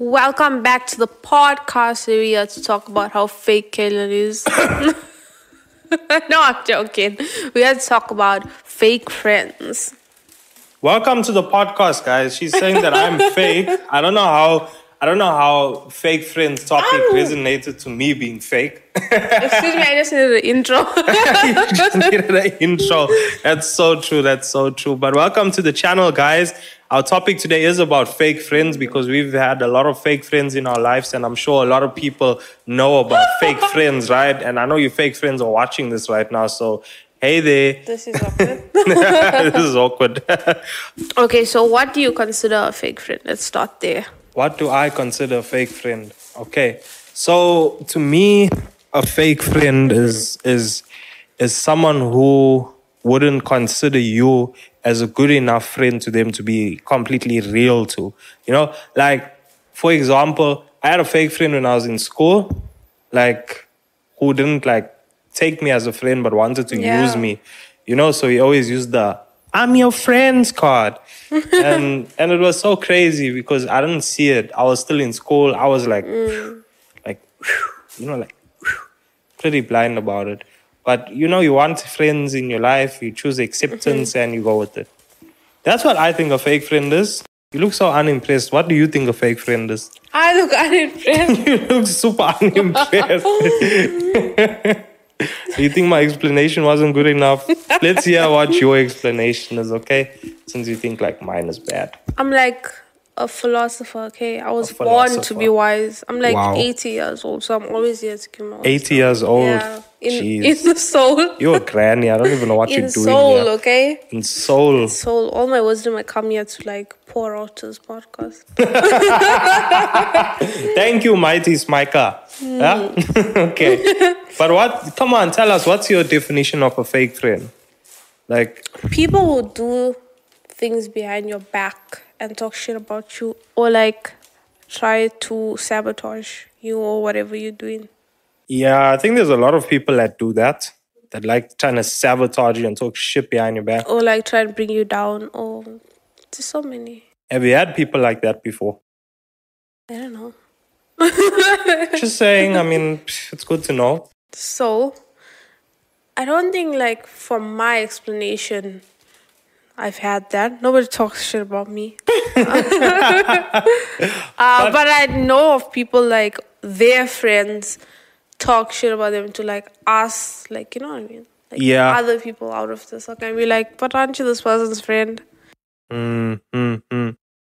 Welcome back to the podcast. So we are to talk about how fake Kaylin is. No, I'm joking. We had to talk about fake friends. Welcome to the podcast, guys. She's saying that I'm fake. I don't know how fake friends topic resonated to me being fake. Excuse me, I just needed an intro. You just needed an intro. That's so true. But welcome to the channel, guys. Our topic today is about fake friends because we've had a lot of fake friends in our lives, and I'm sure a lot of people know about fake friends, right? And I know your fake friends are watching this right now, so hey there. This is awkward. Okay, so what do you consider a fake friend? Let's start there. What do I consider a fake friend? Okay, so to me, a fake friend is someone who wouldn't consider you as a good enough friend to them to be completely real to. You know, like, for example, I had a fake friend when I was in school, like, who didn't, like, take me as a friend but wanted to use me. You know, so he always used the "I'm your friend's" card. and it was so crazy because I didn't see it. I was still in school. I was pretty blind about it. But, you know, you want friends in your life. You choose acceptance and you go with it. That's what I think a fake friend is. You look so unimpressed. What do you think a fake friend is? I look unimpressed. You look super unimpressed. You think my explanation wasn't good enough? Let's hear what your explanation is, okay? Since you think, like, mine is bad. I'm like a philosopher, okay? I was born to be wise. I'm like 80 years old, so I'm always here to come out. 80 years old? Yeah. In the soul. You're a granny. I don't even know what you're doing here. Okay? In soul. All my wisdom, I come here to, like, pour out to this podcast. Thank you, mighty Smika. Yeah? Okay. But what... Come on, tell us. What's your definition of a fake friend? Like... people who do things behind your back and talk shit about you, or like try to sabotage you or whatever you're doing. Yeah, I think there's a lot of people that do that. That like trying to sabotage you and talk shit behind your back. Or like try and bring you down. Or there's so many. Have you had people like that before? I don't know. Just saying, I mean, it's good to know. So, I don't think like from my explanation... I've had that. Nobody talks shit about me. But I know of people, like, their friends talk shit about them to, like, us. Like, you know what I mean? Like, other people out of this. Like, and be like, but aren't you this person's friend? I know,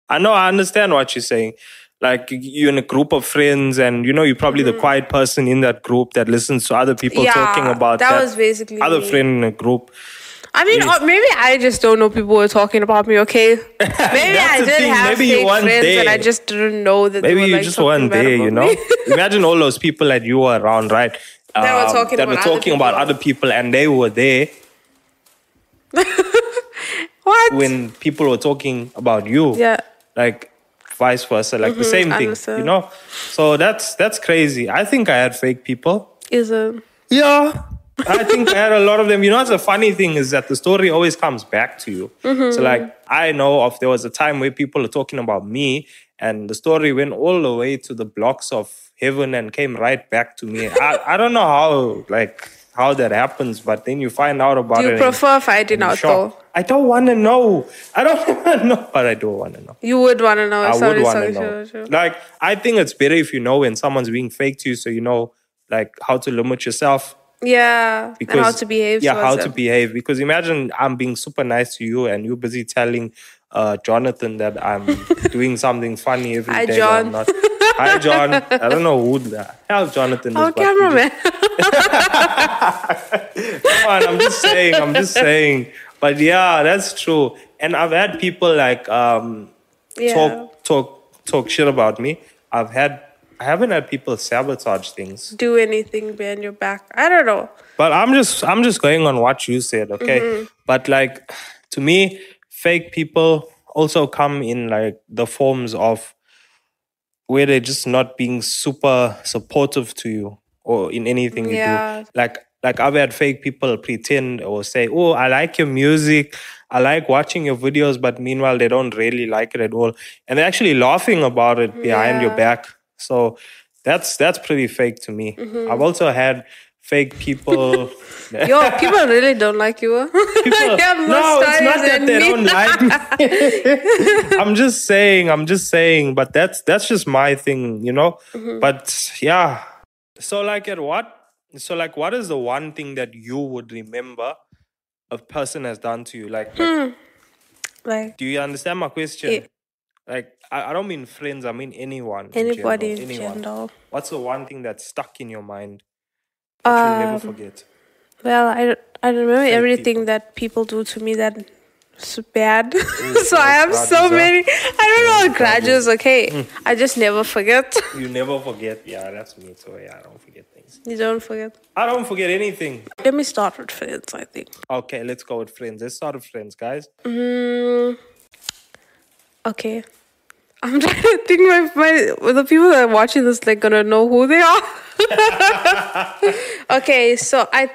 I understand what you're saying. Like, you're in a group of friends and, you know, you're probably the quiet person in that group that listens to other people talking about that. That was basically other me. Friend in a group. I mean, maybe I just don't know people were talking about me, okay? Maybe I did have fake friends and I just didn't know that they were like talking bad about me. Maybe you just one day, you know? Imagine all those people that you were around, right? That were talking about other people and they were there. What? When people were talking about you. Yeah. Like, vice versa. Like, the same thing, you know? So, that's crazy. I think I had fake people. Is it? Yeah. I think I had a lot of them. You know, what's the funny thing is that the story always comes back to you. So, like, I know of there was a time where people were talking about me and the story went all the way to the blocks of heaven and came right back to me. I don't know how that happens, but then you find out about it. Do you prefer finding out, though? I don't want to know. I don't want to know, but I do want to know. You would want to know. I would want to know. Sure. Like, I think it's better if you know when someone's being fake to you so you know, like, how to limit yourself. Yeah, because, and how to behave. Yeah, how to behave. Because imagine I'm being super nice to you and you're busy telling Jonathan that I'm doing something funny every day. John. Hi, John. I don't know who the hell Jonathan is. Cameraman. Come on, I'm just saying. But yeah, that's true. And I've had people like talk shit about me. I haven't had people sabotage things. Do anything behind your back. I don't know. But I'm just going on what you said, okay? But like, to me, fake people also come in like the forms of where they're just not being super supportive to you or in anything you do. Like Like, I've had fake people pretend or say, oh, I like your music, I like watching your videos, but meanwhile, they don't really like it at all. And they're actually laughing about it behind your back. So that's pretty fake to me. Mm-hmm. I've also had fake people. Yo, people really don't like you. People, no, it's not that they don't like me. I'm just saying, but that's just my thing, you know? Mm-hmm. But yeah. So what is the one thing that you would remember a person has done to you? Like, do you understand my question? Yeah. Like, I don't mean friends, I mean anyone. Anybody in general. What's the one thing that's stuck in your mind? You'll never forget. Well, I remember everything that people do to me that's bad. So I have so many. I don't know, grudges, okay? I just never forget. You never forget. Yeah, that's me. So yeah, I don't forget things. You don't forget? I don't forget anything. Let me start with friends, I think. Okay, let's go with friends. Let's start with friends, guys. Okay. I'm trying to think the people that are watching this, like, gonna know who they are. Okay, so I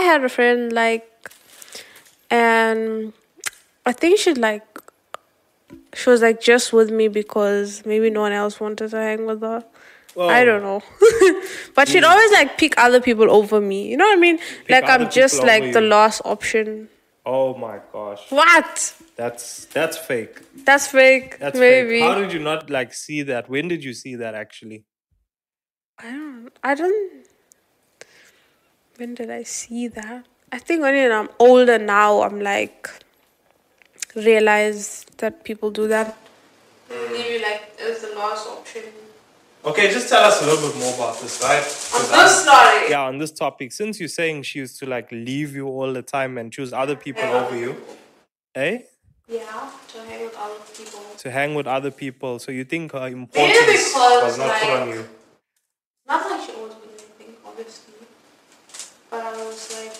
had a friend, like, and I think she was like just with me because maybe no one else wanted to hang with her. Whoa. I don't know. But she'd always like pick other people over me. You know what I mean? Like, I'm just like the last option. Oh my gosh. What? That's fake. That's fake. That's maybe. Fake. How did you not like see that? When did you see that actually? I don't. When did I see that? I think when I'm older now, I'm like, realize that people do that. Maybe like it's the last option. Okay, just tell us a little bit more about this, right? Sorry. Yeah, on this topic, since you're saying she used to like leave you all the time and choose other people over you. Eh? Yeah, to hang with other people. So you think her importance was not put on you? Not like she always did anything, obviously. But I was like,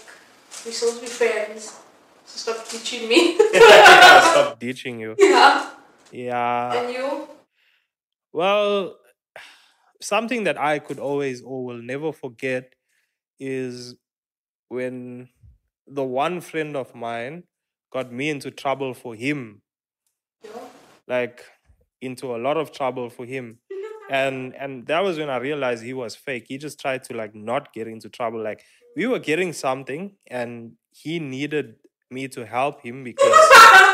we're supposed to be friends, so stop ditching me. Stop ditching you. Yeah. Yeah. And you? Well, something that I could always or will never forget is when the one friend of mine got me into trouble for him. Yeah. Like, into a lot of trouble for him. And that was when I realized he was fake. He just tried to like not get into trouble. Like, we were getting something and he needed me to help him because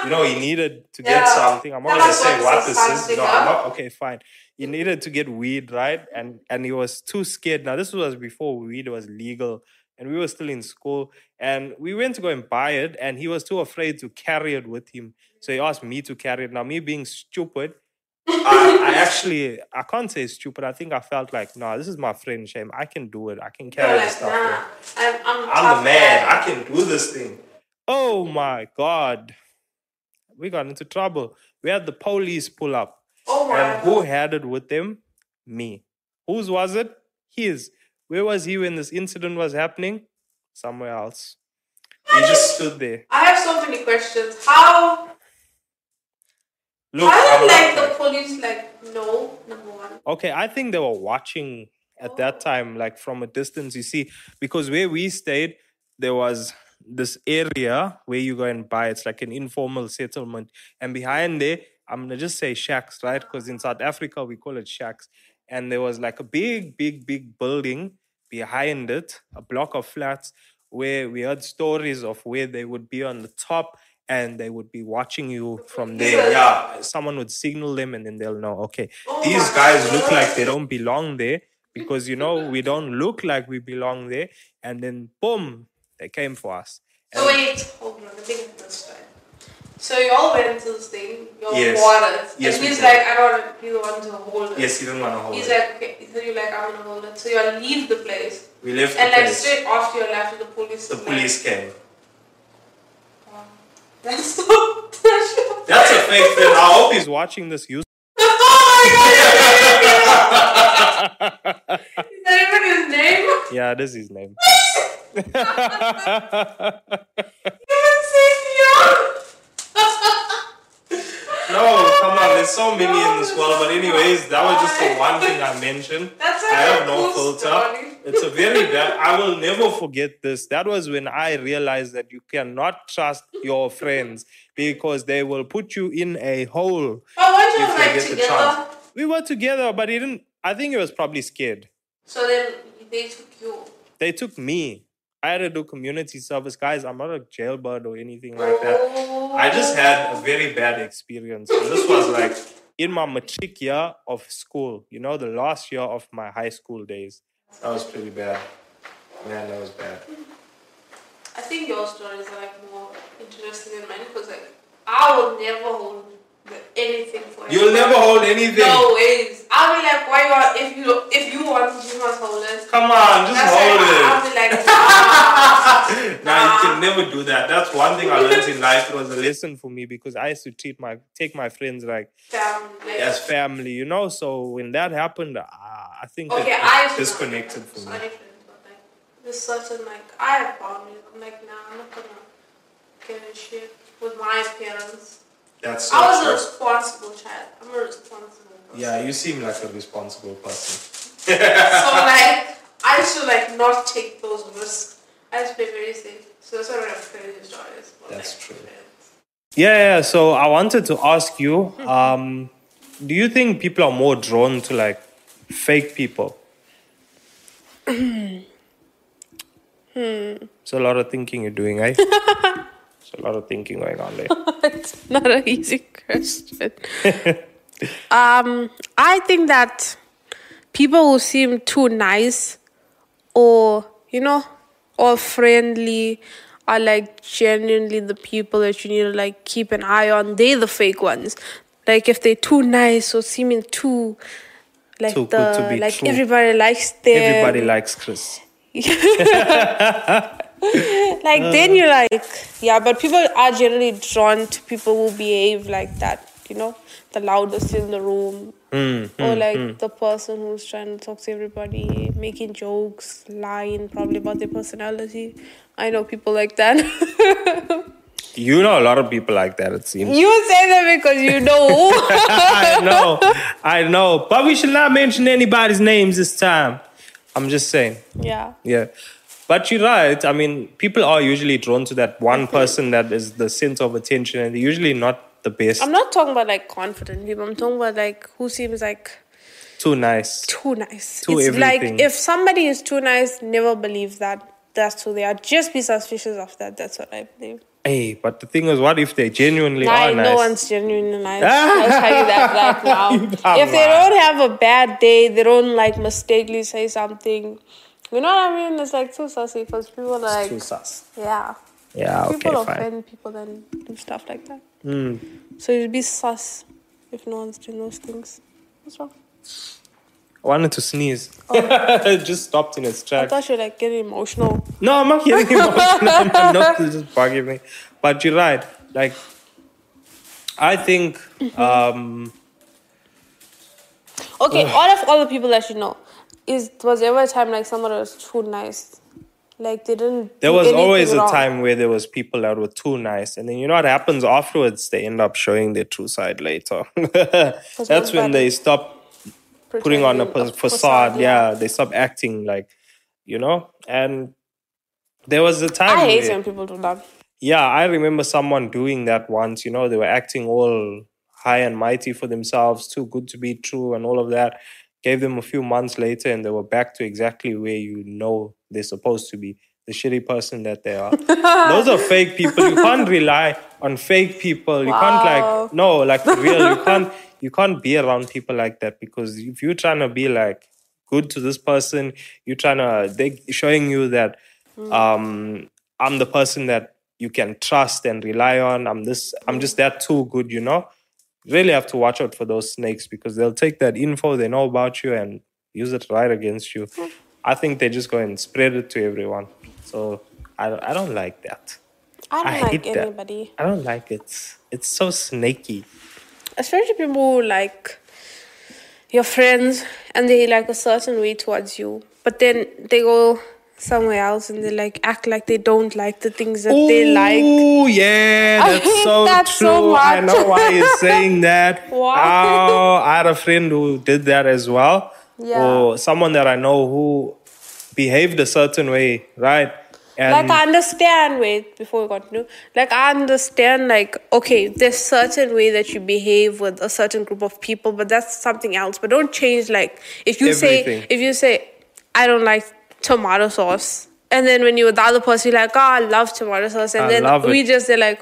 you know, he needed to get something. I'm not gonna say what this is. No, I'm not. Okay, fine. He needed to get weed, right? And he was too scared. Now this was before weed was legal and we were still in school, and we went to go and buy it and he was too afraid to carry it with him. So he asked me to carry it. Now, me being stupid, I can't say stupid. I think I felt like, no, this is my friend, shame. I can do it. I can carry this stuff. Nah, I'm the man. I can do this thing. Oh my God. We got into trouble. We had the police pull up. Oh my God. And who had it with them? Me. Whose was it? His. Where was he when this incident was happening? Somewhere else. He just stood there. I have so many questions. How did the police know, number one? Okay, I think they were watching at that time, like from a distance, you see. Because where we stayed, there was this area where you go and buy. It's like an informal settlement. And behind there, I'm going to just say shacks, right? Because in South Africa, we call it shacks. And there was like a big, big, big building behind it, a block of flats, where we heard stories of where they would be on the top. And they would be watching you from there. Yeah, someone would signal them and then they'll know, okay, these guys look like they don't belong there because, you know, we don't look like we belong there. And then, boom, they came for us. So wait, hold on, let me get this right. So y'all went into this thing, y'all bought it. Yes, and he's like, I don't want to be the one to hold it. Yes, he didn't want to hold it. He's like, I want to hold it. So y'all leave the place. We left the place. And like straight after you left, the police came. That's so special. That's a fake friend. I hope he's watching this. Oh my God! Is that even his name? Yeah, it is his name. You even said no. No, come on. Let's there's so many in this world, but anyways, that was just the one thing I mentioned. I have no filter. It's a very bad, I will never forget this. That was when I realized that you cannot trust your friends because they will put you in a hole. But weren't you like together? We were together, but it didn't, I think he was probably scared. So then they took you? They took me. I had to do community service. Guys, I'm not a jailbird or anything like that. I just had a very bad experience. And this was like in my matric year of school. You know, the last year of my high school days. That was pretty bad. Man, that was bad. I think your stories are like more interesting than mine because like I will never hold anything for you. You'll never hold anything. No ways. I'll be like, why you? If you want, you must hold it. Come on, just hold it. I'll be like, nah, you can never do that. That's one thing I learned in life. It was a lesson for me because I used to take my friends like family. As family, you know. So when that happened, I think I disconnected from me. Sorry, friends, but like this certain like I have boundaries. I'm like, nah, I'm not gonna get in shit with my parents. That's I was a responsible child. I'm a responsible person. Yeah, you seem like a responsible person. So like, I should like not take those risks. I just play very safe. So that's why I have crazy stories. That's like, true. Friends. Yeah. So I wanted to ask you, do you think people are more drawn to like fake people? It's a lot of thinking you're doing, eh? A lot of thinking going on there. It's not an easy question. I think that people who seem too nice or, you know, or friendly are like genuinely the people that you need to like keep an eye on. They're the fake ones. Like if they're too nice or seeming too, like too the, good to be like true. Everybody likes them. Everybody likes Chris. Like then you're like, yeah, but people are generally drawn to people who behave like that, you know, the loudest in the room or like the person who's trying to talk to everybody, making jokes, lying probably about their personality. I know people like that. You know a lot of people like that, it seems. You say that because you know. I know, but we should not mention anybody's names this time. I'm just saying. Yeah. But you're right. I mean, people are usually drawn to that one person that is the center of attention, and they're usually not the best. I'm not talking about like confident people. I'm talking about like who seems like too nice. It's everything. Like if somebody is too nice, never believe that. That's who they are. Just be suspicious of that. That's what I believe. Hey, but the thing is, what if they genuinely are nice? No one's genuinely nice. I'll tell you that right now. If they don't have a bad day, they don't like mistakenly say something. You know what I mean? It's like too sussy because people are like... It's too sus. Yeah, okay, fine. People offend people and do stuff like that. So it would be sus if no one's doing those things. What's wrong? I wanted to sneeze. Oh. It just stopped in its tracks. I thought you were like getting emotional. No, I'm not getting emotional. I'm not just bugging me. But you're right. Like, I think... all the people that you know... Was there ever a time like someone was too nice? Like they didn't. There was always a time where there was people that were too nice, and then you know what happens afterwards? They end up showing their true side later. That's when they stop putting on a facade. Yeah, they stop acting like, you know. And there was a time. I hate when people do that. Yeah, I remember someone doing that once. You know, they were acting all high and mighty for themselves, too good to be true, and all of that. Gave them a few months later and they were back to exactly where you know they're supposed to be. The shitty person that they are. Those are fake people. You can't rely on fake people. You can't real. You can't be around people like that because if you're trying to be like good to this person, they're showing you that I'm the person that you can trust and rely on. I'm just that too good, you know? Really have to watch out for those snakes because they'll take that info they know about you and use it right against you. I think they just go and spread it to everyone. So I don't like that. I don't like anybody. I don't like it. It's so snaky. Especially people who like your friends and they like a certain way towards you. But then they go somewhere else and they like act like they don't like the things that they like. Oh yeah, that's true. So I know why you're saying that. Why? Oh, I had a friend who did that as well. Yeah. Or someone that I know who behaved a certain way, right? And like I understand, wait, before we continue, like I understand, like, okay, there's certain way that you behave with a certain group of people, but that's something else. But don't change, like, if you say, I don't like tomato sauce, and then when you're with the other person, you're like, oh, I love tomato sauce, and they're like,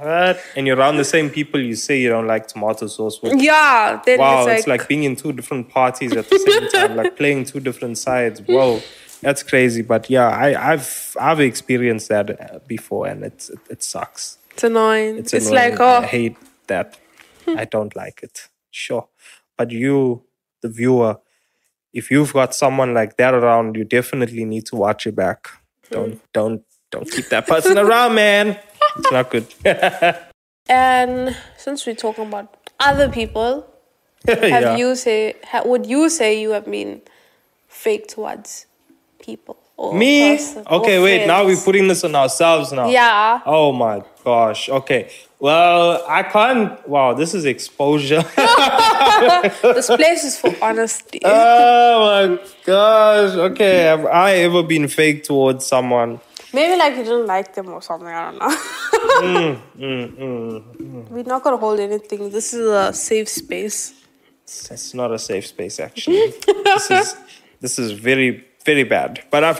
what? And you're around the same people you say you don't like tomato sauce with. Yeah. Then wow, it's like being in two different parties at the same time, like playing two different sides. Whoa. That's crazy, but yeah, I've experienced that before, and it sucks. It's annoying. It's like, oh, I hate that. I don't like it. Sure, but you, the viewer, if you've got someone like that around, you definitely need to watch your back. Don't keep that person around, man. It's not good. And since we're talking about other people, would you say you have been fake towards people or me? Okay, or wait, now we're putting this on ourselves now. Yeah. Oh my gosh. Okay. Well, I can't. Wow, this is exposure. This place is for honesty. Oh my gosh. Okay, have I ever been fake towards someone? Maybe like you didn't like them or something. I don't know. We're not gonna hold anything. This is a safe space. It's not a safe space, actually. This is very, very bad. But I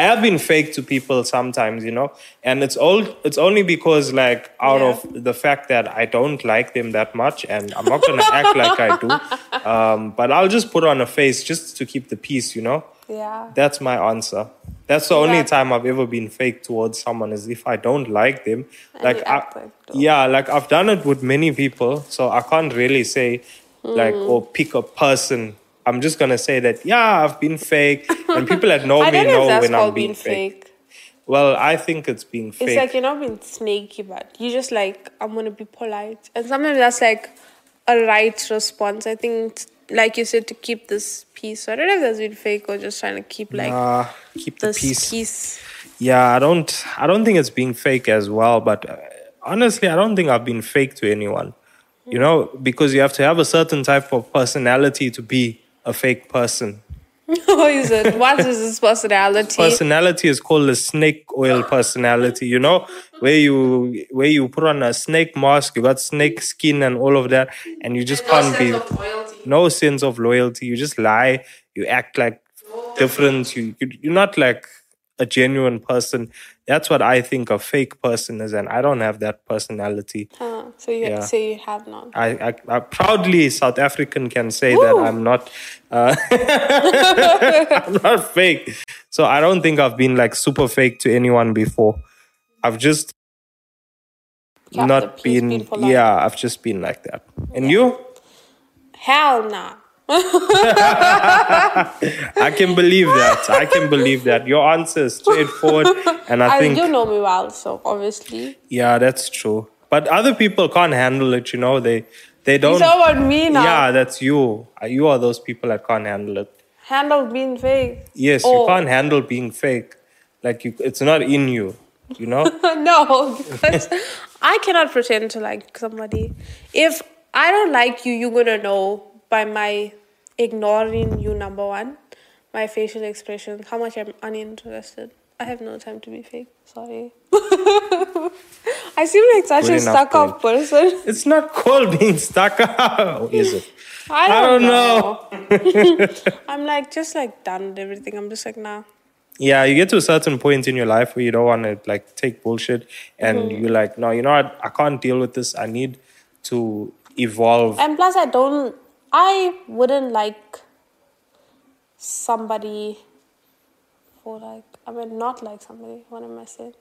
have been fake to people sometimes, you know, and it's only because like out of the fact that I don't like them that much, and I'm not going to act like I do. But I'll just put on a face just to keep the peace, you know? Yeah. That's my answer. That's the only time I've ever been fake towards someone, is if I don't like them. Like I've done it with many people, so I can't really say or pick a person. I'm just going to say that, yeah, I've been fake. And people that know me know when I'm being fake. Well, I think it's being fake. It's like you're not being snaky, but you're just like, I'm going to be polite. And sometimes that's like a right response. I think, like you said, to keep this peace. So I don't know if that's been fake or just trying to keep like... keep the peace. Yeah, I don't think it's being fake as well. But honestly, I don't think I've been fake to anyone. You know, because you have to have a certain type of personality to be a fake person. Oh, is it? What is this personality? Personality is called a snake oil personality, you know, where you put on a snake mask, you got snake skin and all of that, and you just can't be. No sense of loyalty. You just lie, you act like different, you're not like a genuine person. That's what I think a fake person is, and I don't have that personality. So you say you have none. I proudly South African can say that I'm not. I'm not fake. So I don't think I've been like super fake to anyone before. I've just not been. I've just been like that. And you? Hell nah. I can believe that. Your answer is straightforward, and I think you know me well, so obviously. Yeah, that's true. But other people can't handle it, you know. They don't. You know what I mean? Yeah, that's you. You are those people that can't handle it. Handle being fake. Yes, You can't handle being fake. Like it's not in you. You know? No, because I cannot pretend to like somebody. If I don't like you, you're gonna know. By my ignoring you, number one, my facial expressions, how much I'm uninterested. I have no time to be fake. Sorry. I seem like such a stuck-up person. It's not called being stuck-up, is it? I don't know. I'm like, just like done with everything. I'm just like, nah. Yeah, you get to a certain point in your life where you don't want to like take bullshit, and you're like, no, you know what? I can't deal with this. I need to evolve. And plus, I wouldn't like somebody for like... I would not like somebody. What am I saying?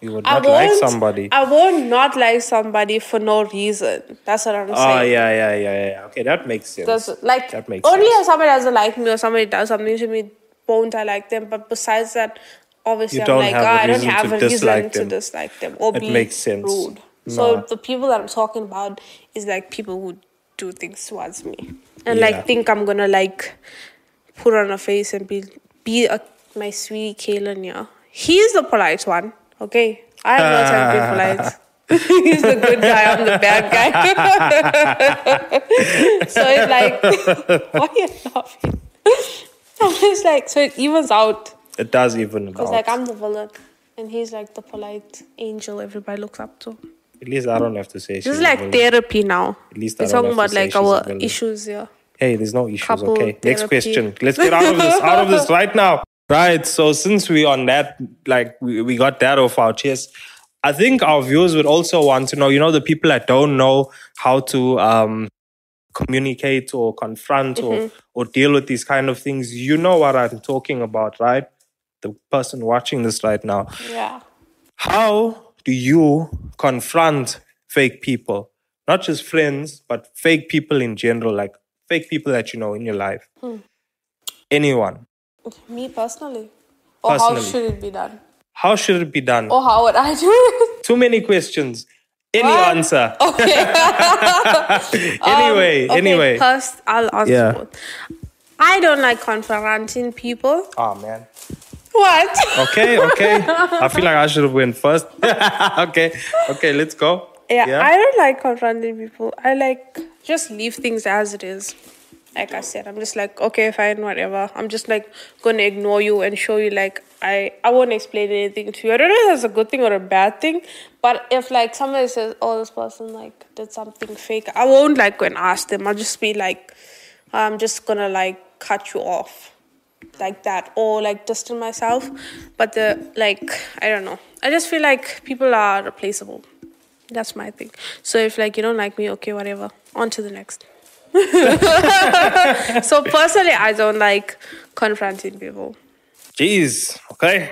You would not like somebody. I won't not like somebody for no reason. That's what I'm saying. Oh, yeah. Okay, that makes sense. If somebody doesn't like me or somebody does something to me, won't I like them? But besides that, obviously I'm like, I don't have a reason to dislike them or be rude. No. So the people that I'm talking about is like people who... do things towards me and think I'm gonna like put on a face and be a my sweetie Kaylin here. He's the polite one, okay? I have no time to be polite. He's the good guy, I'm the bad guy. So it's like, why are you laughing? I'm just like, so it evens out. It does even out. Because like, I'm the villain. And he's like the polite angel everybody looks up to. At least I don't have to say. This is like therapy now. At least I don't have to say. We're talking about like our issues here. Hey, there's no issues, couple okay? Therapy. Next question. Let's get out of this right now. Right, so since we're on that, like we got that off our chest, I think our viewers would also want to know, you know, the people that don't know how to communicate or confront or deal with these kind of things. You know what I'm talking about, right? The person watching this right now. Yeah. How do you confront fake people? Not just friends, but fake people in general, like fake people that you know in your life. Anyone. Me personally? Or how should it be done? How should it be done? Or how would I do it? Too many questions. Any answer. Okay. Anyway. First, I'll answer both. I don't like confronting people. Oh, man. What? Okay. I feel like I should have went first. Okay, let's go. Yeah, I don't like confronting people. I like just leave things as it is. Like I said, I'm just like, okay, fine, whatever. I'm just like going to ignore you and show you like I won't explain anything to you. I don't know if that's a good thing or a bad thing. But if like somebody says, oh, this person like did something fake, I won't like go and ask them. I'll just be like, I'm just going to like cut you off. Like that, or like distant myself, but I don't know. I just feel like people are replaceable. That's my thing. So if like you don't like me, okay, whatever. On to the next. So personally, I don't like confronting people. Jeez. Okay,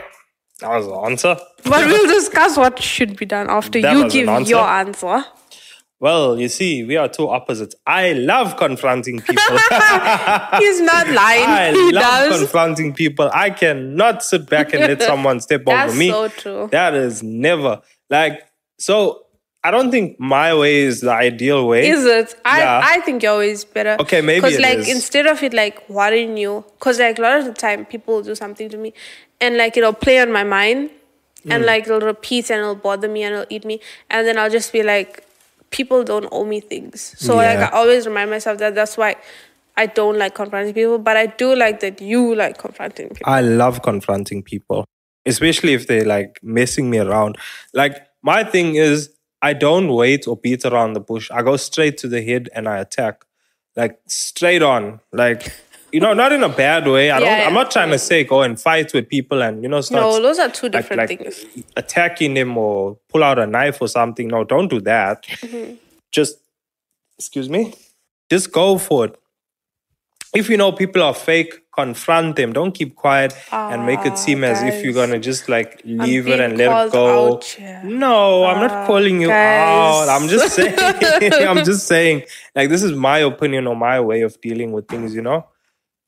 that was the answer. But we'll discuss what should be done after you give your answer. Well, you see, we are two opposites. I love confronting people. He's not lying. Confronting people. I cannot sit back and let someone step over me. That's so true. That is never. Like, so I don't think my way is the ideal way. Is it? I think your way is better. Okay, maybe it is. Because like instead of it like worrying you, because like a lot of the time people will do something to me and like it'll play on my mind and like it'll repeat and it'll bother me and it'll eat me. And then I'll just be like, people don't owe me things. So like I always remind myself that that's why I don't like confronting people. But I do like that you like confronting people. I love confronting people. Especially if they're like messing me around. Like my thing is I don't wait or beat around the bush. I go straight to the head and I attack. Like straight on. Like, you know, not in a bad way. I'm not trying to say go and fight with people and, you know, start. No, those are two different things. Attacking them or pull out a knife or something. No, don't do that. Just go for it. If you know people are fake, confront them. Don't keep quiet and make it seem as if you're going to just like leave it and let it go. No, I'm not calling you out. I'm just saying, like, this is my opinion or my way of dealing with things, you know?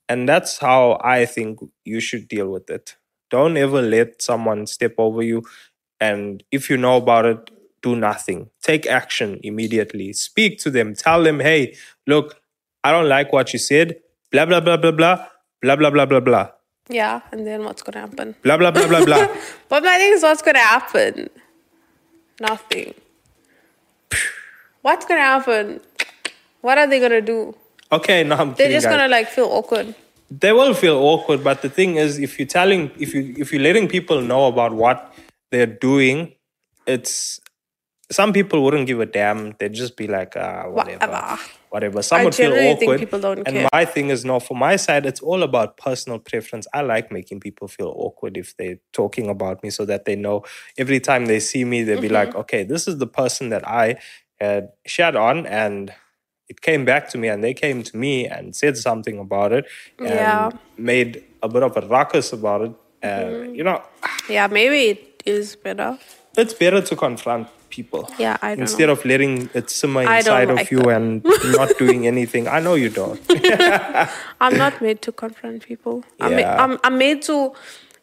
And that's how I think you should deal with it. Don't ever let someone step over you. And if you know about it, do nothing. Take action immediately. Speak to them. Tell them, hey, look, I don't like what you said. Blah, blah, blah, blah, blah. Blah, blah, blah, blah, blah. Yeah, and then what's going to happen? Blah, blah, blah, blah, blah. But my thing is, what's going to happen? Nothing. What's going to happen? What are they going to do? Okay, no, I'm kidding. They're just gonna like feel awkward. They will feel awkward, but the thing is, if you're letting people know about what they're doing, it's some people wouldn't give a damn. They'd just be like, whatever. Some would feel awkward. People don't care. And my thing is, no, for my side, it's all about personal preference. I like making people feel awkward if they're talking about me, so that they know every time they see me, they'll be like, okay, this is the person that I had shat on, and it came back to me and they came to me and said something about it and made a bit of a ruckus about it. You know. Yeah, maybe it is better. It's better to confront people. Yeah, I don't Instead know. Of letting it simmer inside of you and not doing anything. I know you don't. I'm not made to confront people. I'm made to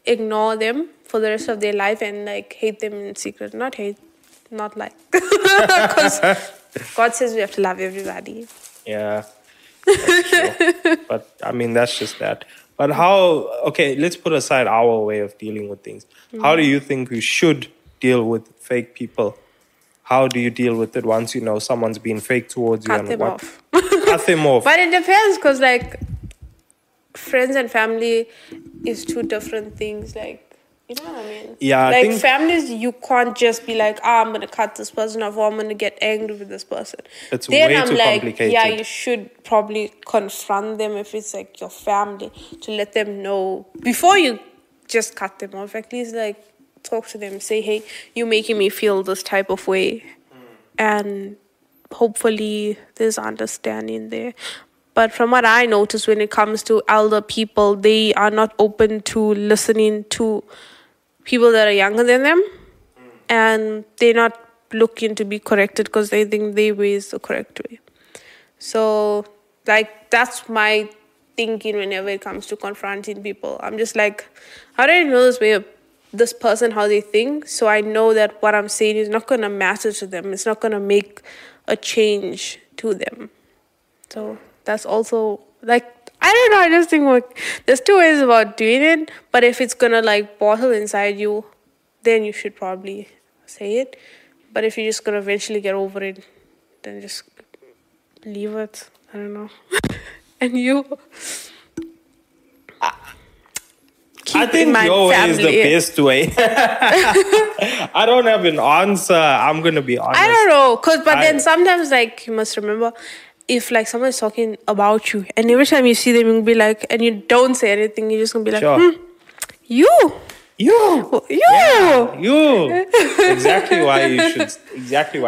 ignore them for the rest of their life and like hate them in secret. Not hate, not like. Because God says we have to love everybody. Yeah. But I mean, that's just that. But how, okay, let's put aside our way of dealing with things. Mm. How do you think we should deal with fake people? How do you deal with it once you know someone's being fake towards you? Cut them off. Cut them off. But it depends, because like friends and family is two different things. Like, you know what I mean? Yeah. Like, I think families, you can't just be like, I'm going to cut this person off, or I'm going to get angry with this person. It's then way I'm too like, complicated. Yeah, you should probably confront them if it's like your family, to let them know before you just cut them off. At least like talk to them, say, hey, you're making me feel this type of way. Mm. And hopefully there's understanding there. But from what I notice when it comes to elder people, they are not open to listening to people that are younger than them. Mm. And they're not looking to be corrected because they think their way is the correct way. So, like, that's my thinking whenever it comes to confronting people. I'm just like, how do I know this way of this person, how they think? So I know that what I'm saying is not going to matter to them. It's not going to make a change to them. So that's also, like, I don't know. I just think, like, there's two ways about doing it. But if it's going to, like, bottle inside you, then you should probably say it. But if you're just going to eventually get over it, then just leave it. I don't know. And you... I think your way is the best way. I don't have an answer. I'm going to be honest. I don't know. But then sometimes, like, you must remember, if, like, someone's talking about you, and every time you see them, you'll be like, and you don't say anything, you're just going to be like, sure. You. Yeah, you. Exactly why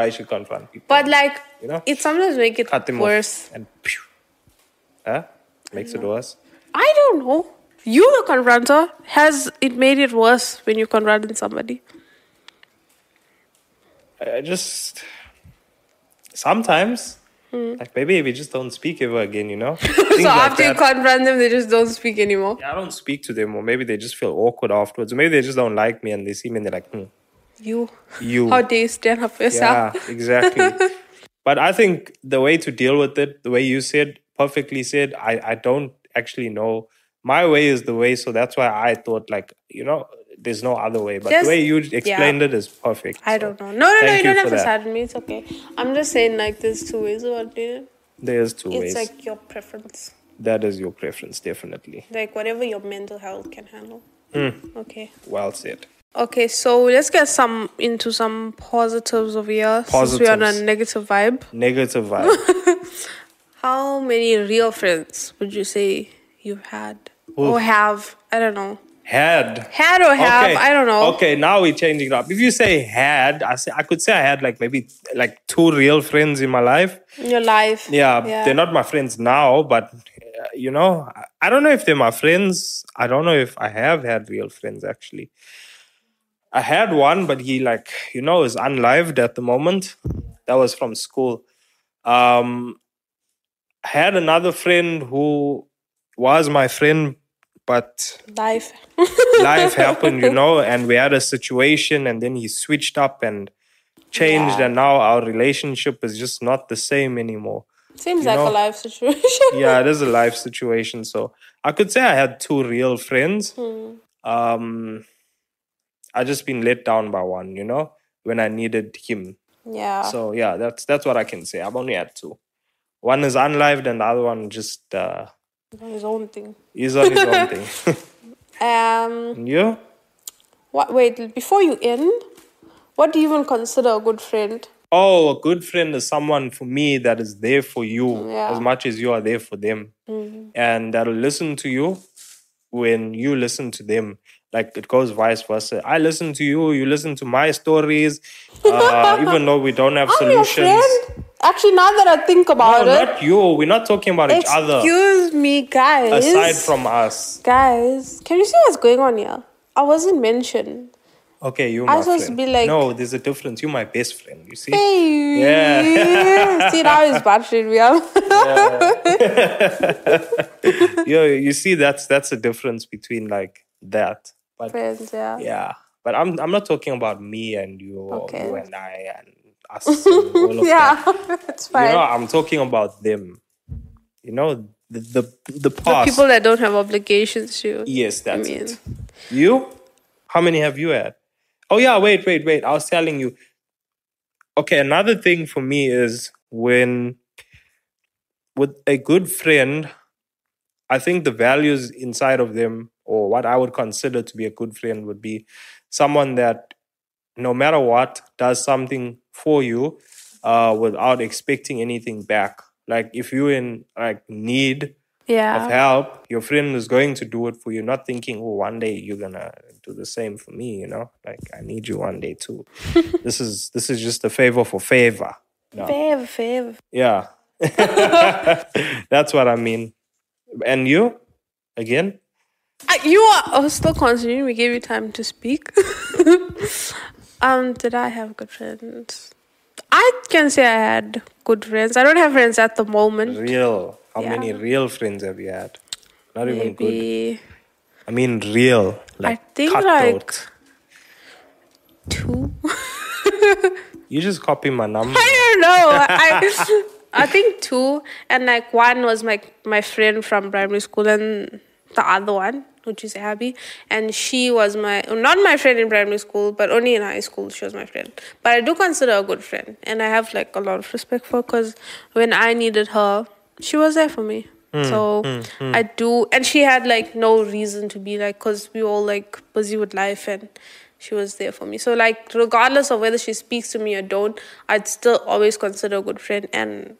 you should confront people. But, like, you know, it sometimes makes it cut them worse. Off and pew. Huh? Makes it worse. I don't know. You, a confronter, has it made it worse when you confronted somebody? I just... sometimes. Mm. Like, maybe we just don't speak ever again, you know? So after you confront them, they just don't speak anymore? Yeah, I don't speak to them. Or maybe they just feel awkward afterwards. Or maybe they just don't like me and they see me and they're like, You. How dare you stand up for yourself? Yeah, exactly. But I think the way to deal with it, the way you said, perfectly said, I don't actually know... My way is the way, so that's why I thought, like, you know, there's no other way. But just, the way you explained it is perfect. I don't know. No, you don't have to sadden me. It's okay. I'm just saying, like, there's two ways about doing it. There's two ways. It's, like, your preference. That is your preference, definitely. Like, whatever your mental health can handle. Mm. Okay. Well said. Okay, so let's get into some positives of here. Positives. Since we're on a negative vibe. How many real friends would you say you've had? Oof. Or have, I don't know. Had or have, okay. I don't know. Okay, now we're changing it up. If you say had, I could say I had like maybe like two real friends in my life. In your life. Yeah, they're not my friends now, but you know, I don't know if they're my friends. I don't know if I have had real friends actually. I had one, but he like, you know, is unlived at the moment. That was from school. I had another friend who was my friend, but life happened, you know, and we had a situation and then he switched up and changed and now our relationship is just not the same anymore. Seems like a life situation. Yeah, it is a life situation. So I could say I had two real friends. Mm. I just been let down by one, you know, when I needed him. Yeah. So yeah, that's what I can say. I've only had two. One is unlived and the other one just... He's on his own thing. And you? Wait, before you end, what do you even consider a good friend? Oh, a good friend is someone, for me, that is there for you as much as you are there for them. Mm-hmm. And that'll listen to you when you listen to them. Like, it goes vice versa. I listen to you, you listen to my stories, even though we don't have solutions. Your friend? Actually, now that I think about it... No, not you. We're not talking about each other. Excuse me, guys. Aside from us. Guys, can you see what's going on here? I wasn't mentioned. Okay, you're my friend. I was supposed to be like... No, there's a difference. You're my best friend, you see? Hey. Yeah. See, now he's battered me up. Yeah. You see, that's the difference between, like, that. But, friends, yeah. Yeah. But I'm not talking about me and you or you and I and... us, all of that. That's fine. You know, I'm talking about them. You know, The past. The people that don't have obligations to. Yes, that's it. You? How many have you had? Oh yeah, wait. I was telling you. Okay, another thing for me is when with a good friend, I think the values inside of them, or what I would consider to be a good friend, would be someone that no matter what does something for you without expecting anything back. Like if you're in need of help, your friend is going to do it for you, not thinking, oh, one day you're gonna do the same for me, you know? Like I need you one day too. This is just a favor for favor. No. Favor. Yeah. That's what I mean. And you? Again? You are still continuing. We gave you time to speak. Did I have good friends? I can say I had good friends. I don't have friends at the moment. Real. How many real friends have you had? Not maybe even good. I mean real. Like I think cutthroat. Like two. You just copy my number. I don't know. I think two. And like one was my friend from primary school, and the other one, which is Abby, and she was not my friend in primary school, but only in high school she was my friend. But I do consider her a good friend, and I have like a lot of respect for her, because when I needed her, she was there for me. I do, and she had like no reason to be like, because we were all like busy with life, and she was there for me. So like regardless of whether she speaks to me or don't, I'd still always consider a good friend, and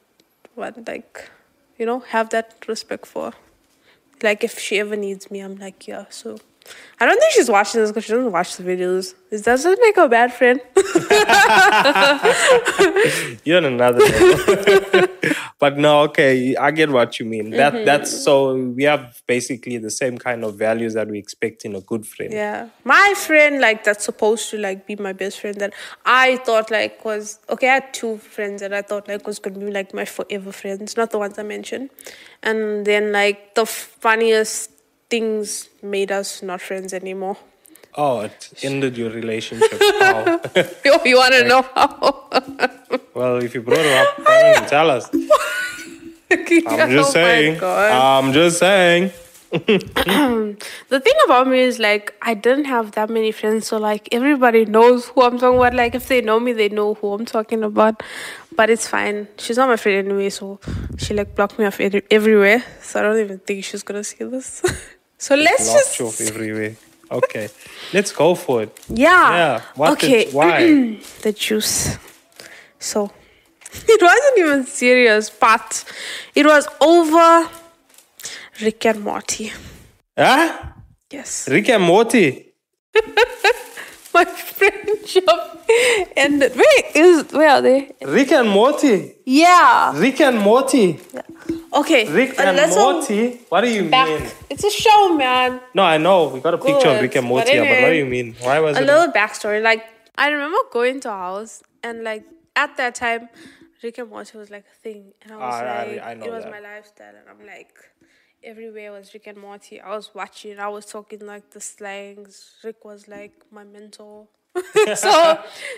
like, you know, have that respect for her. Like, if she ever needs me, I'm like, yeah. So, I don't think she's watching this because she doesn't watch the videos. This doesn't make her a bad friend. You're on another level. But no, okay, I get what you mean. That's so, we have basically the same kind of values that we expect in a good friend. Yeah. My friend, like, that's supposed to, like, be my best friend that I thought, like, was... Okay, I had two friends that I thought, like, was going to be, like, my forever friends. Not the ones I mentioned. And then, like, the funniest things made us not friends anymore. Oh, it ended your relationship. How? You want to know how? Well, if you brought her up, why don't you tell us? I'm just saying. The thing about me is, like, I didn't have that many friends, so, like, everybody knows who I'm talking about. Like, if they know me, they know who I'm talking about. But it's fine. She's not my friend anyway, so she, like, blocked me off everywhere. So I don't even think she's going to see this. So let's just... Blocked you off everywhere. Okay. Let's go for it. Yeah. Why? The juice. So, it wasn't even serious, but it was over Rick and Morty. Huh? Yes. Rick and Morty? My friendship ended. Where are they? Rick and Morty? Yeah. Rick and Morty? Yeah. Okay. Rick and Morty? What do you mean? It's a show, man. No, I know. We got a picture of Rick and Morty, but what do you mean? Why was it? A little backstory. Like, I remember going to a house, and like, at that time, Rick and Morty was like a thing. And I was I know it was that. My lifestyle. And I'm like... Everywhere was Rick and Morty. I was watching. I was talking like the slangs. Rick was like my mentor. So,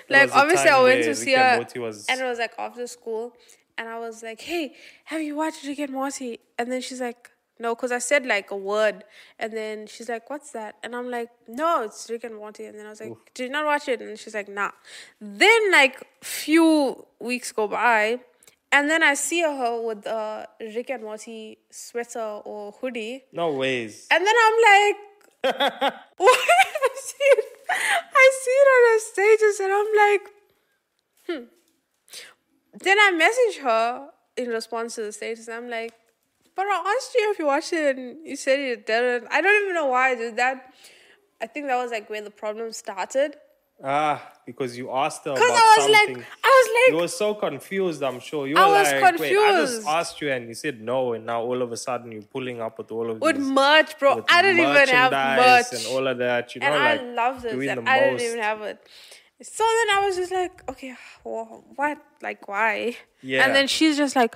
like, obviously I went to see her. And it was like after school. And I was like, hey, have you watched Rick and Morty? And then she's like, no, because I said like a word. And then she's like, what's that? And I'm like, no, it's Rick and Morty. And then I was like, did you not watch it? And she's like, nah. Then like few weeks go by. And then I see her with a Rick and Morty sweater or hoodie. No ways. And then I'm like, what? I see it on her status, and I'm like, Then I message her in response to the status. And I'm like, but I asked you if you watched it, and you said you didn't. I don't even know why I did that. I think that was like where the problem started. Because you asked her about something. I was like, you were so confused, I'm sure. I was confused. Wait, I just asked you and you said no, and now all of a sudden you're pulling up with all of this. With merch, bro. I didn't even have merch. And all of that, you know, and like, I love this. I didn't even have it. So then I was just like, okay, well, what? Like, why? Yeah. And then she's just like,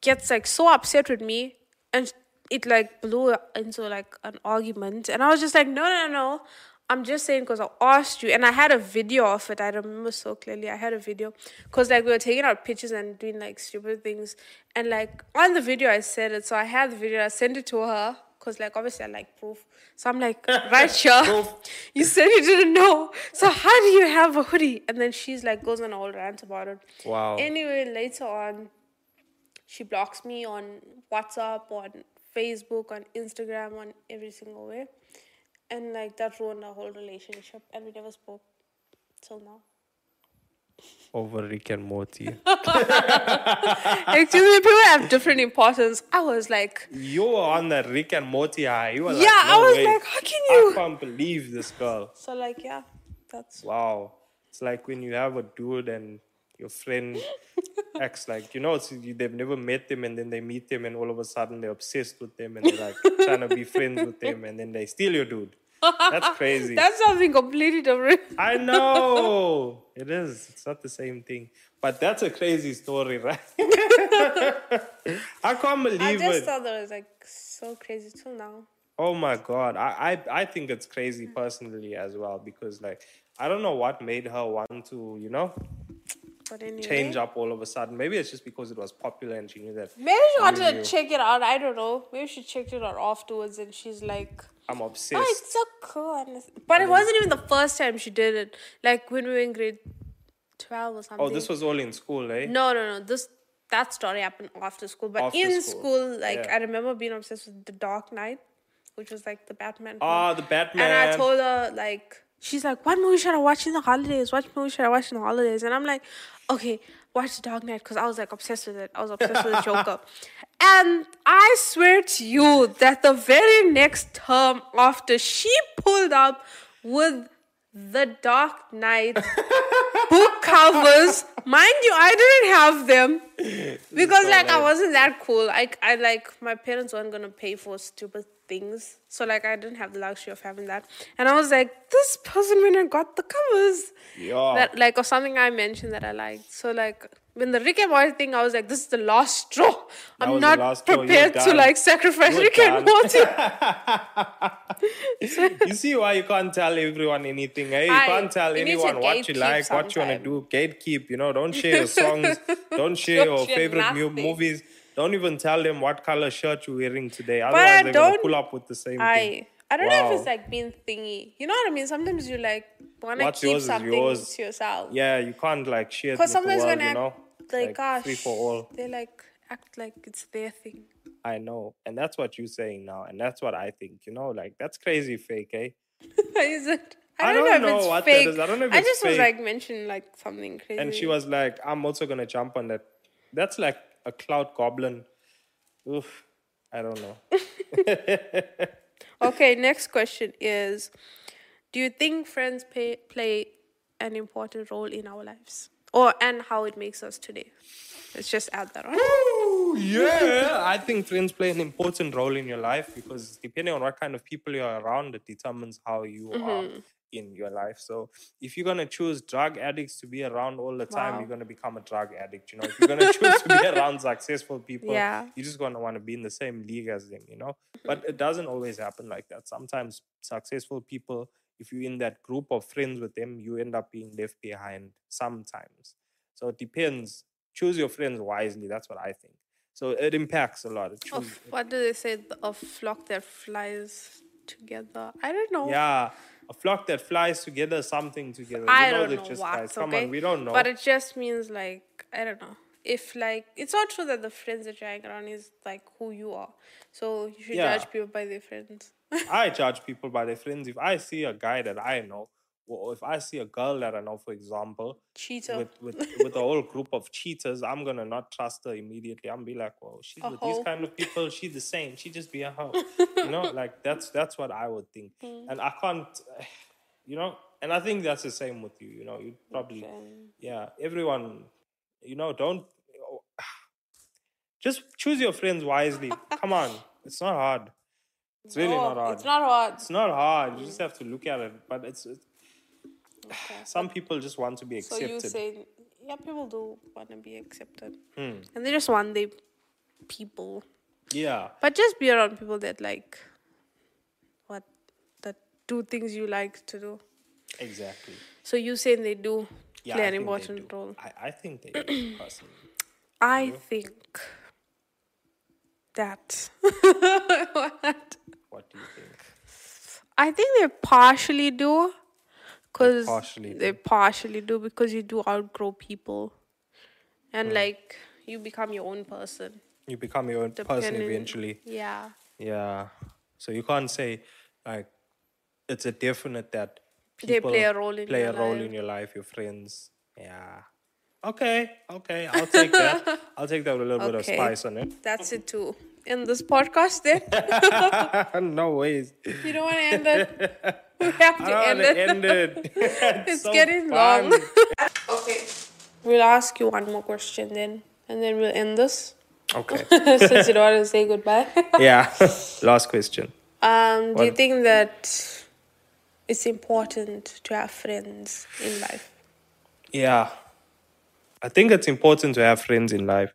gets like so upset with me. And it like blew into like an argument. And I was just like, no. I'm just saying because I asked you, and I had a video of it. I remember so clearly. I had a video because, like, we were taking out pictures and doing, like, stupid things. And, like, on the video, I said it. So I had the video. I sent it to her because, like, obviously I like proof. So I'm like, right here, you said you didn't know. So how do you have a hoodie? And then she's, like, goes on a whole rant about it. Wow. Anyway, later on, she blocks me on WhatsApp, on Facebook, on Instagram, on every single way. And, like, that ruined our whole relationship. And we never spoke till now. Over Rick and Morty. Actually, people have different importance. I was like... You were on that Rick and Morty high. You were like, no I was way. Like, how can you... I can't believe this girl. So, like, yeah, that's... Wow. It's like when you have a dude and your friend acts like... You know, they've never met them and then they meet them and all of a sudden they're obsessed with them and they're, like, trying to be friends with them and then they steal your dude. That's crazy. That's something completely different. I know. It is. It's not the same thing. But that's a crazy story, right? I can't believe it. I just thought that was, like, so crazy till now. Oh, my God. I think it's crazy personally as well because, like, I don't know what made her want to, you know, anyway, change up all of a sudden. Maybe it's just because it was popular and she knew that. Maybe she wanted to check it out. I don't know. Maybe she checked it out afterwards and she's like... I'm obsessed. Oh, it's so cool. But it wasn't even the first time she did it. Like, when we were in grade 12 or something. Oh, this was all in school, eh? No. That story happened after school. But after in school, like, yeah. I remember being obsessed with The Dark Knight, which was, like, the Batman. Oh, the Batman. And I told her, like... She's like, what movie should I watch in the holidays? And I'm like, okay, watch The Dark Knight. Because I was, like, obsessed with it. I was obsessed with the Joker. And I swear to you that the very next term after, she pulled up with The Dark Knight book covers. Mind you, I didn't have them. Because, like, I wasn't that cool. I like, my parents weren't going to pay for stupid things. So, like, I didn't have the luxury of having that. And I was like, this person when I got the covers. Yeah. That, like, or something I mentioned that I liked. So, like, when the Rick and Morty thing, I was like, this is the last straw. I'm not prepared to, like, sacrifice Rick and Morty. You see why you can't tell everyone anything, eh? You can't tell anyone what you like, what you want to do. Gatekeep, you know, don't share your songs. Don't share your favorite movies. Don't even tell them what color shirt you're wearing today. Otherwise, they're going to pull up with the same thing. I don't know if it's, like, being thingy. You know what I mean? Sometimes you, like, want to keep something to yourself. Yeah, you can't, like, share it with the world, you know? Like, gosh, free for all. They, like, act like it's their thing. I know. And that's what you're saying now. And that's what I think, you know? Like, that's crazy fake, eh? Is it? I don't know what that is. I don't know if it's fake. I just was, like, mentioning, like, something crazy. And she was like, I'm also going to jump on that. That's, like, a cloud goblin. Oof. I don't know. Okay, next question is, do you think friends play an important role in our lives? And how it makes us today? Let's just add that on. Ooh, yeah, I think friends play an important role in your life because depending on what kind of people you're around, it determines how you are in your life. So if you're going to choose drug addicts to be around all the time, you're going to become a drug addict. You know, if you're going to choose to be around successful people, you're just going to want to be in the same league as them, you know. But it doesn't always happen like that. Sometimes successful people, if you're in that group of friends with them, you end up being left behind sometimes. So it depends. Choose your friends wisely. That's what I think. So it impacts a lot. What do they say? A flock that flies together. I don't know. Yeah. A flock that flies together, something together. Come on, we don't know. But it just means, like, I don't know. If, like, it's not true that the friends that you hang around is, like, who you are. So you should judge people by their friends. I judge people by their friends. If I see a guy that I know, or if I see a girl that I know, for example, with a whole group of cheaters, I'm going to not trust her immediately. I'm be like, well, she's with these kind of people. She's the same. She just be a hoe. You know, like, that's what I would think. Mm. And I can't, you know, and I think that's the same with you. You know, you probably, everyone, you know, just choose your friends wisely. Come on. It's not hard. It's really not hard. It's not hard. You just have to look at it. But it's okay. Some people just want to be accepted. So you say, yeah, people do want to be accepted. And they just want their people. Yeah. But just be around people that, like, that do things you like to do. Exactly. So you saying they do play an important role. I think they do, personally. I think that. What do you think? I think they partially do. Because they partially do, because you do outgrow people. And like, you become your own person. You become your own person eventually. Yeah. Yeah. So you can't say, like, it's a definite that people they play a role in your life. Your friends. Yeah. Okay. I'll take that. I'll take that with a little bit of spice on it. That's it too. End this podcast then. No ways. You don't want to end it? We have to end it. It's so getting fun. Long. Okay. We'll ask you one more question then. And then we'll end this. Okay. Since you don't want to say goodbye. Yeah. Last question. Do you think that it's important to have friends in life? Yeah. I think it's important to have friends in life.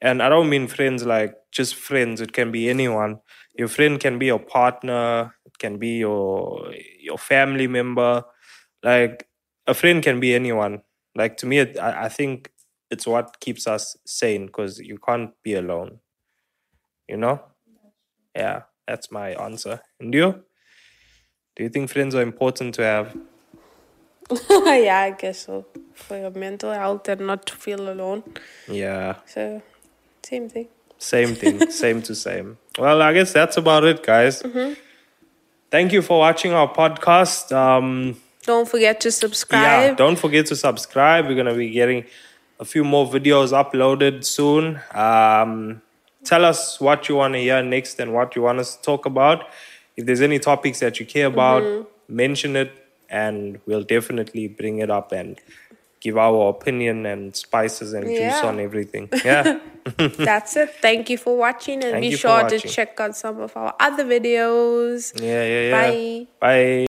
And I don't mean friends like just friends. It can be anyone. Your friend can be your partner. It can be your family member. Like, a friend can be anyone. Like, to me, I think it's what keeps us sane, because you can't be alone. You know? Yeah, that's my answer. And you? Do you think friends are important to have? Yeah, I guess so. For your mental health and not to feel alone. Yeah. So, same thing. Same to same. Well, I guess that's about it, guys. Mm-hmm. Thank you for watching our podcast. Don't forget to subscribe. Yeah, don't forget to subscribe. We're going to be getting a few more videos uploaded soon. Tell us what you want to hear next and what you want us to talk about. If there's any topics that you care about, mention it, and we'll definitely bring it up and give our opinion and spices and juice on everything. Yeah. That's it. Thank you for watching, and be sure to check out some of our other videos. Yeah. Bye. Bye.